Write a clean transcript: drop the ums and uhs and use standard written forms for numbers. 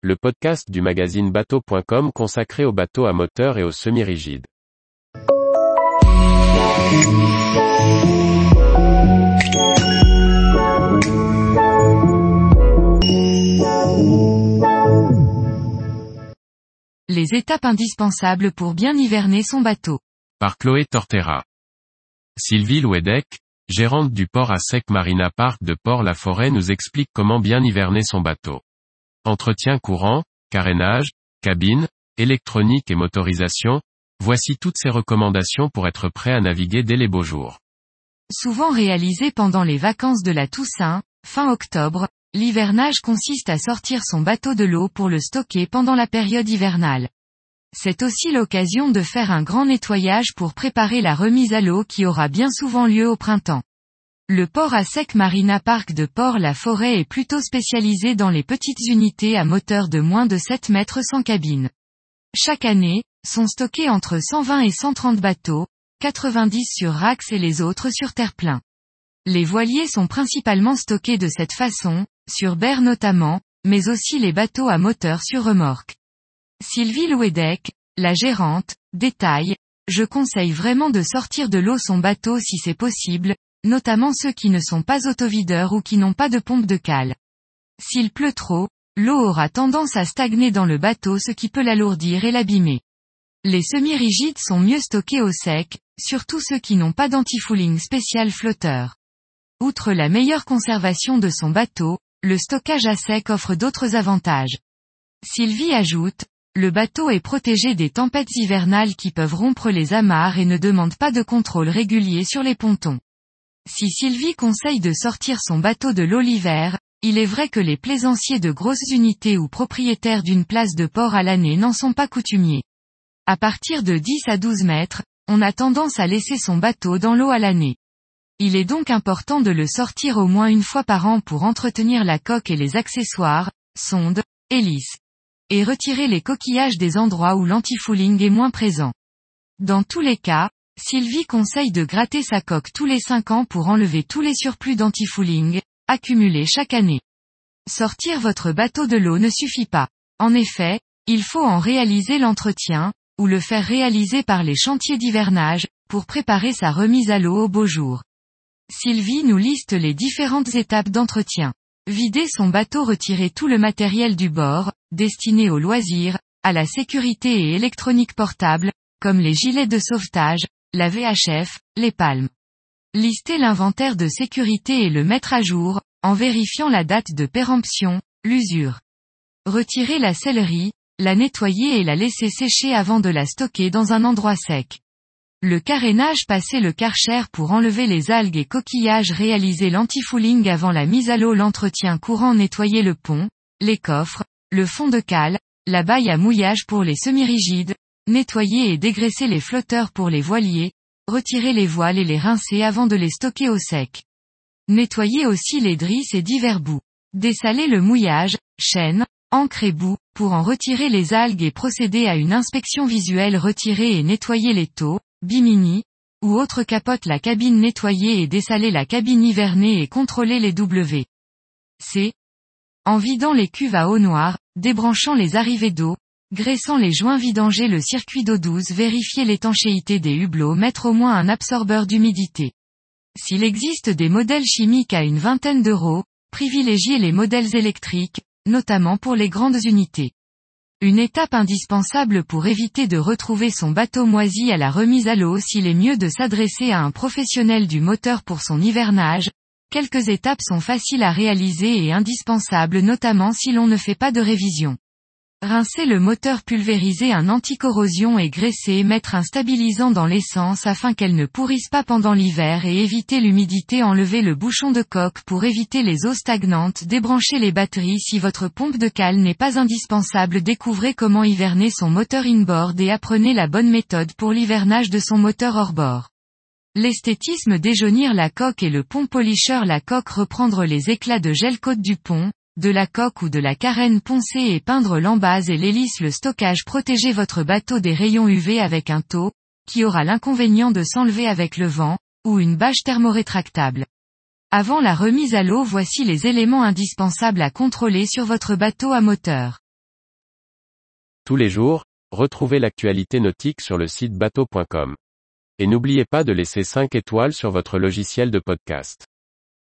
Le podcast du magazine Bateaux.com consacré aux bateaux à moteur et aux semi-rigides. Les étapes indispensables pour bien hiverner son bateau. Par Chloé Tortera. Sylvie Louedec, gérante du port à sec Marina Park de Port-la-Forêt, nous explique comment bien hiverner son bateau. Entretien courant, carénage, cabine, électronique et motorisation, voici toutes ces recommandations pour être prêt à naviguer dès les beaux jours. Souvent réalisé pendant les vacances de la Toussaint, fin octobre, l'hivernage consiste à sortir son bateau de l'eau pour le stocker pendant la période hivernale. C'est aussi l'occasion de faire un grand nettoyage pour préparer la remise à l'eau qui aura bien souvent lieu au printemps. Le port à sec Marina Park de Port-la-Forêt est plutôt spécialisé dans les petites unités à moteur de moins de 7 mètres sans cabine. Chaque année, sont stockés entre 120 et 130 bateaux, 90 sur rax et les autres sur terre-plein. Les voiliers sont principalement stockés de cette façon, sur berre notamment, mais aussi les bateaux à moteur sur remorque. Sylvie Louedec, la gérante, détaille : Je conseille vraiment de sortir de l'eau son bateau si c'est possible, notamment ceux qui ne sont pas autovideurs ou qui n'ont pas de pompe de cale. S'il pleut trop, l'eau aura tendance à stagner dans le bateau, ce qui peut l'alourdir et l'abîmer. Les semi-rigides sont mieux stockés au sec, surtout ceux qui n'ont pas d'antifouling spécial flotteur. Outre la meilleure conservation de son bateau, le stockage à sec offre d'autres avantages. Sylvie ajoute, le bateau est protégé des tempêtes hivernales qui peuvent rompre les amarres et ne demande pas de contrôle régulier sur les pontons. Si Sylvie conseille de sortir son bateau de l'eau l'hiver, il est vrai que les plaisanciers de grosses unités ou propriétaires d'une place de port à l'année n'en sont pas coutumiers. À partir de 10 à 12 mètres, on a tendance à laisser son bateau dans l'eau à l'année. Il est donc important de le sortir au moins une fois par an pour entretenir la coque et les accessoires, sondes, hélices, et retirer les coquillages des endroits où l'antifouling est moins présent. Dans tous les cas, Sylvie conseille de gratter sa coque tous les 5 ans pour enlever tous les surplus d'antifouling, accumulés chaque année. Sortir votre bateau de l'eau ne suffit pas. En effet, il faut en réaliser l'entretien, ou le faire réaliser par les chantiers d'hivernage, pour préparer sa remise à l'eau au beau jour. Sylvie nous liste les différentes étapes d'entretien. Vider son bateau, retirer tout le matériel du bord, destiné aux loisirs, à la sécurité et électronique portable, comme les gilets de sauvetage, la VHF, les palmes. Lister l'inventaire de sécurité et le mettre à jour, en vérifiant la date de péremption, l'usure. Retirer la sellerie, la nettoyer et la laisser sécher avant de la stocker dans un endroit sec. Le carénage, passer le karcher pour enlever les algues et coquillages, réaliser l'antifouling avant la mise à l'eau, l'entretien courant, nettoyer le pont, les coffres, le fond de cale, la baille à mouillage pour les semi-rigides, nettoyer et dégraisser les flotteurs pour les voiliers, retirer les voiles et les rincer avant de les stocker au sec. Nettoyer aussi les drisses et divers bouts. Dessaler le mouillage, chaîne, ancre et bout, pour en retirer les algues et procéder à une inspection visuelle. Retirer et nettoyer les taux, bimini, ou autres capotes. La cabine, nettoyer et dessaler la cabine hivernée et contrôler les WC. En vidant les cuves à eau noire, débranchant les arrivées d'eau, graissant les joints, vidanger le circuit d'eau douce, vérifier l'étanchéité des hublots, mettre au moins un absorbeur d'humidité. S'il existe des modèles chimiques à une vingtaine d'euros, privilégiez les modèles électriques, notamment pour les grandes unités. Une étape indispensable pour éviter de retrouver son bateau moisi à la remise à l'eau, s'il est mieux de s'adresser à un professionnel du moteur pour son hivernage, quelques étapes sont faciles à réaliser et indispensables, notamment si l'on ne fait pas de révision. Rincer le moteur, pulvériser un anticorrosion et graisser, mettre un stabilisant dans l'essence afin qu'elle ne pourrisse pas pendant l'hiver et éviter l'humidité, enlever le bouchon de coque pour éviter les eaux stagnantes, débrancher les batteries si votre pompe de cale n'est pas indispensable. Découvrez comment hiverner son moteur inboard et apprenez la bonne méthode pour l'hivernage de son moteur hors-bord. L'esthétisme, déjaunir la coque et le pont polisher. La coque, reprendre les éclats de gel côte du pont, de la coque ou de la carène, poncer et peindre l'embase et l'hélice. Le stockage, protéger votre bateau des rayons UV avec un tau, qui aura l'inconvénient de s'enlever avec le vent, ou une bâche thermorétractable. Avant la remise à l'eau, voici les éléments indispensables à contrôler sur votre bateau à moteur. Tous les jours, retrouvez l'actualité nautique sur le site bateaux.com. Et n'oubliez pas de laisser 5 étoiles sur votre logiciel de podcast.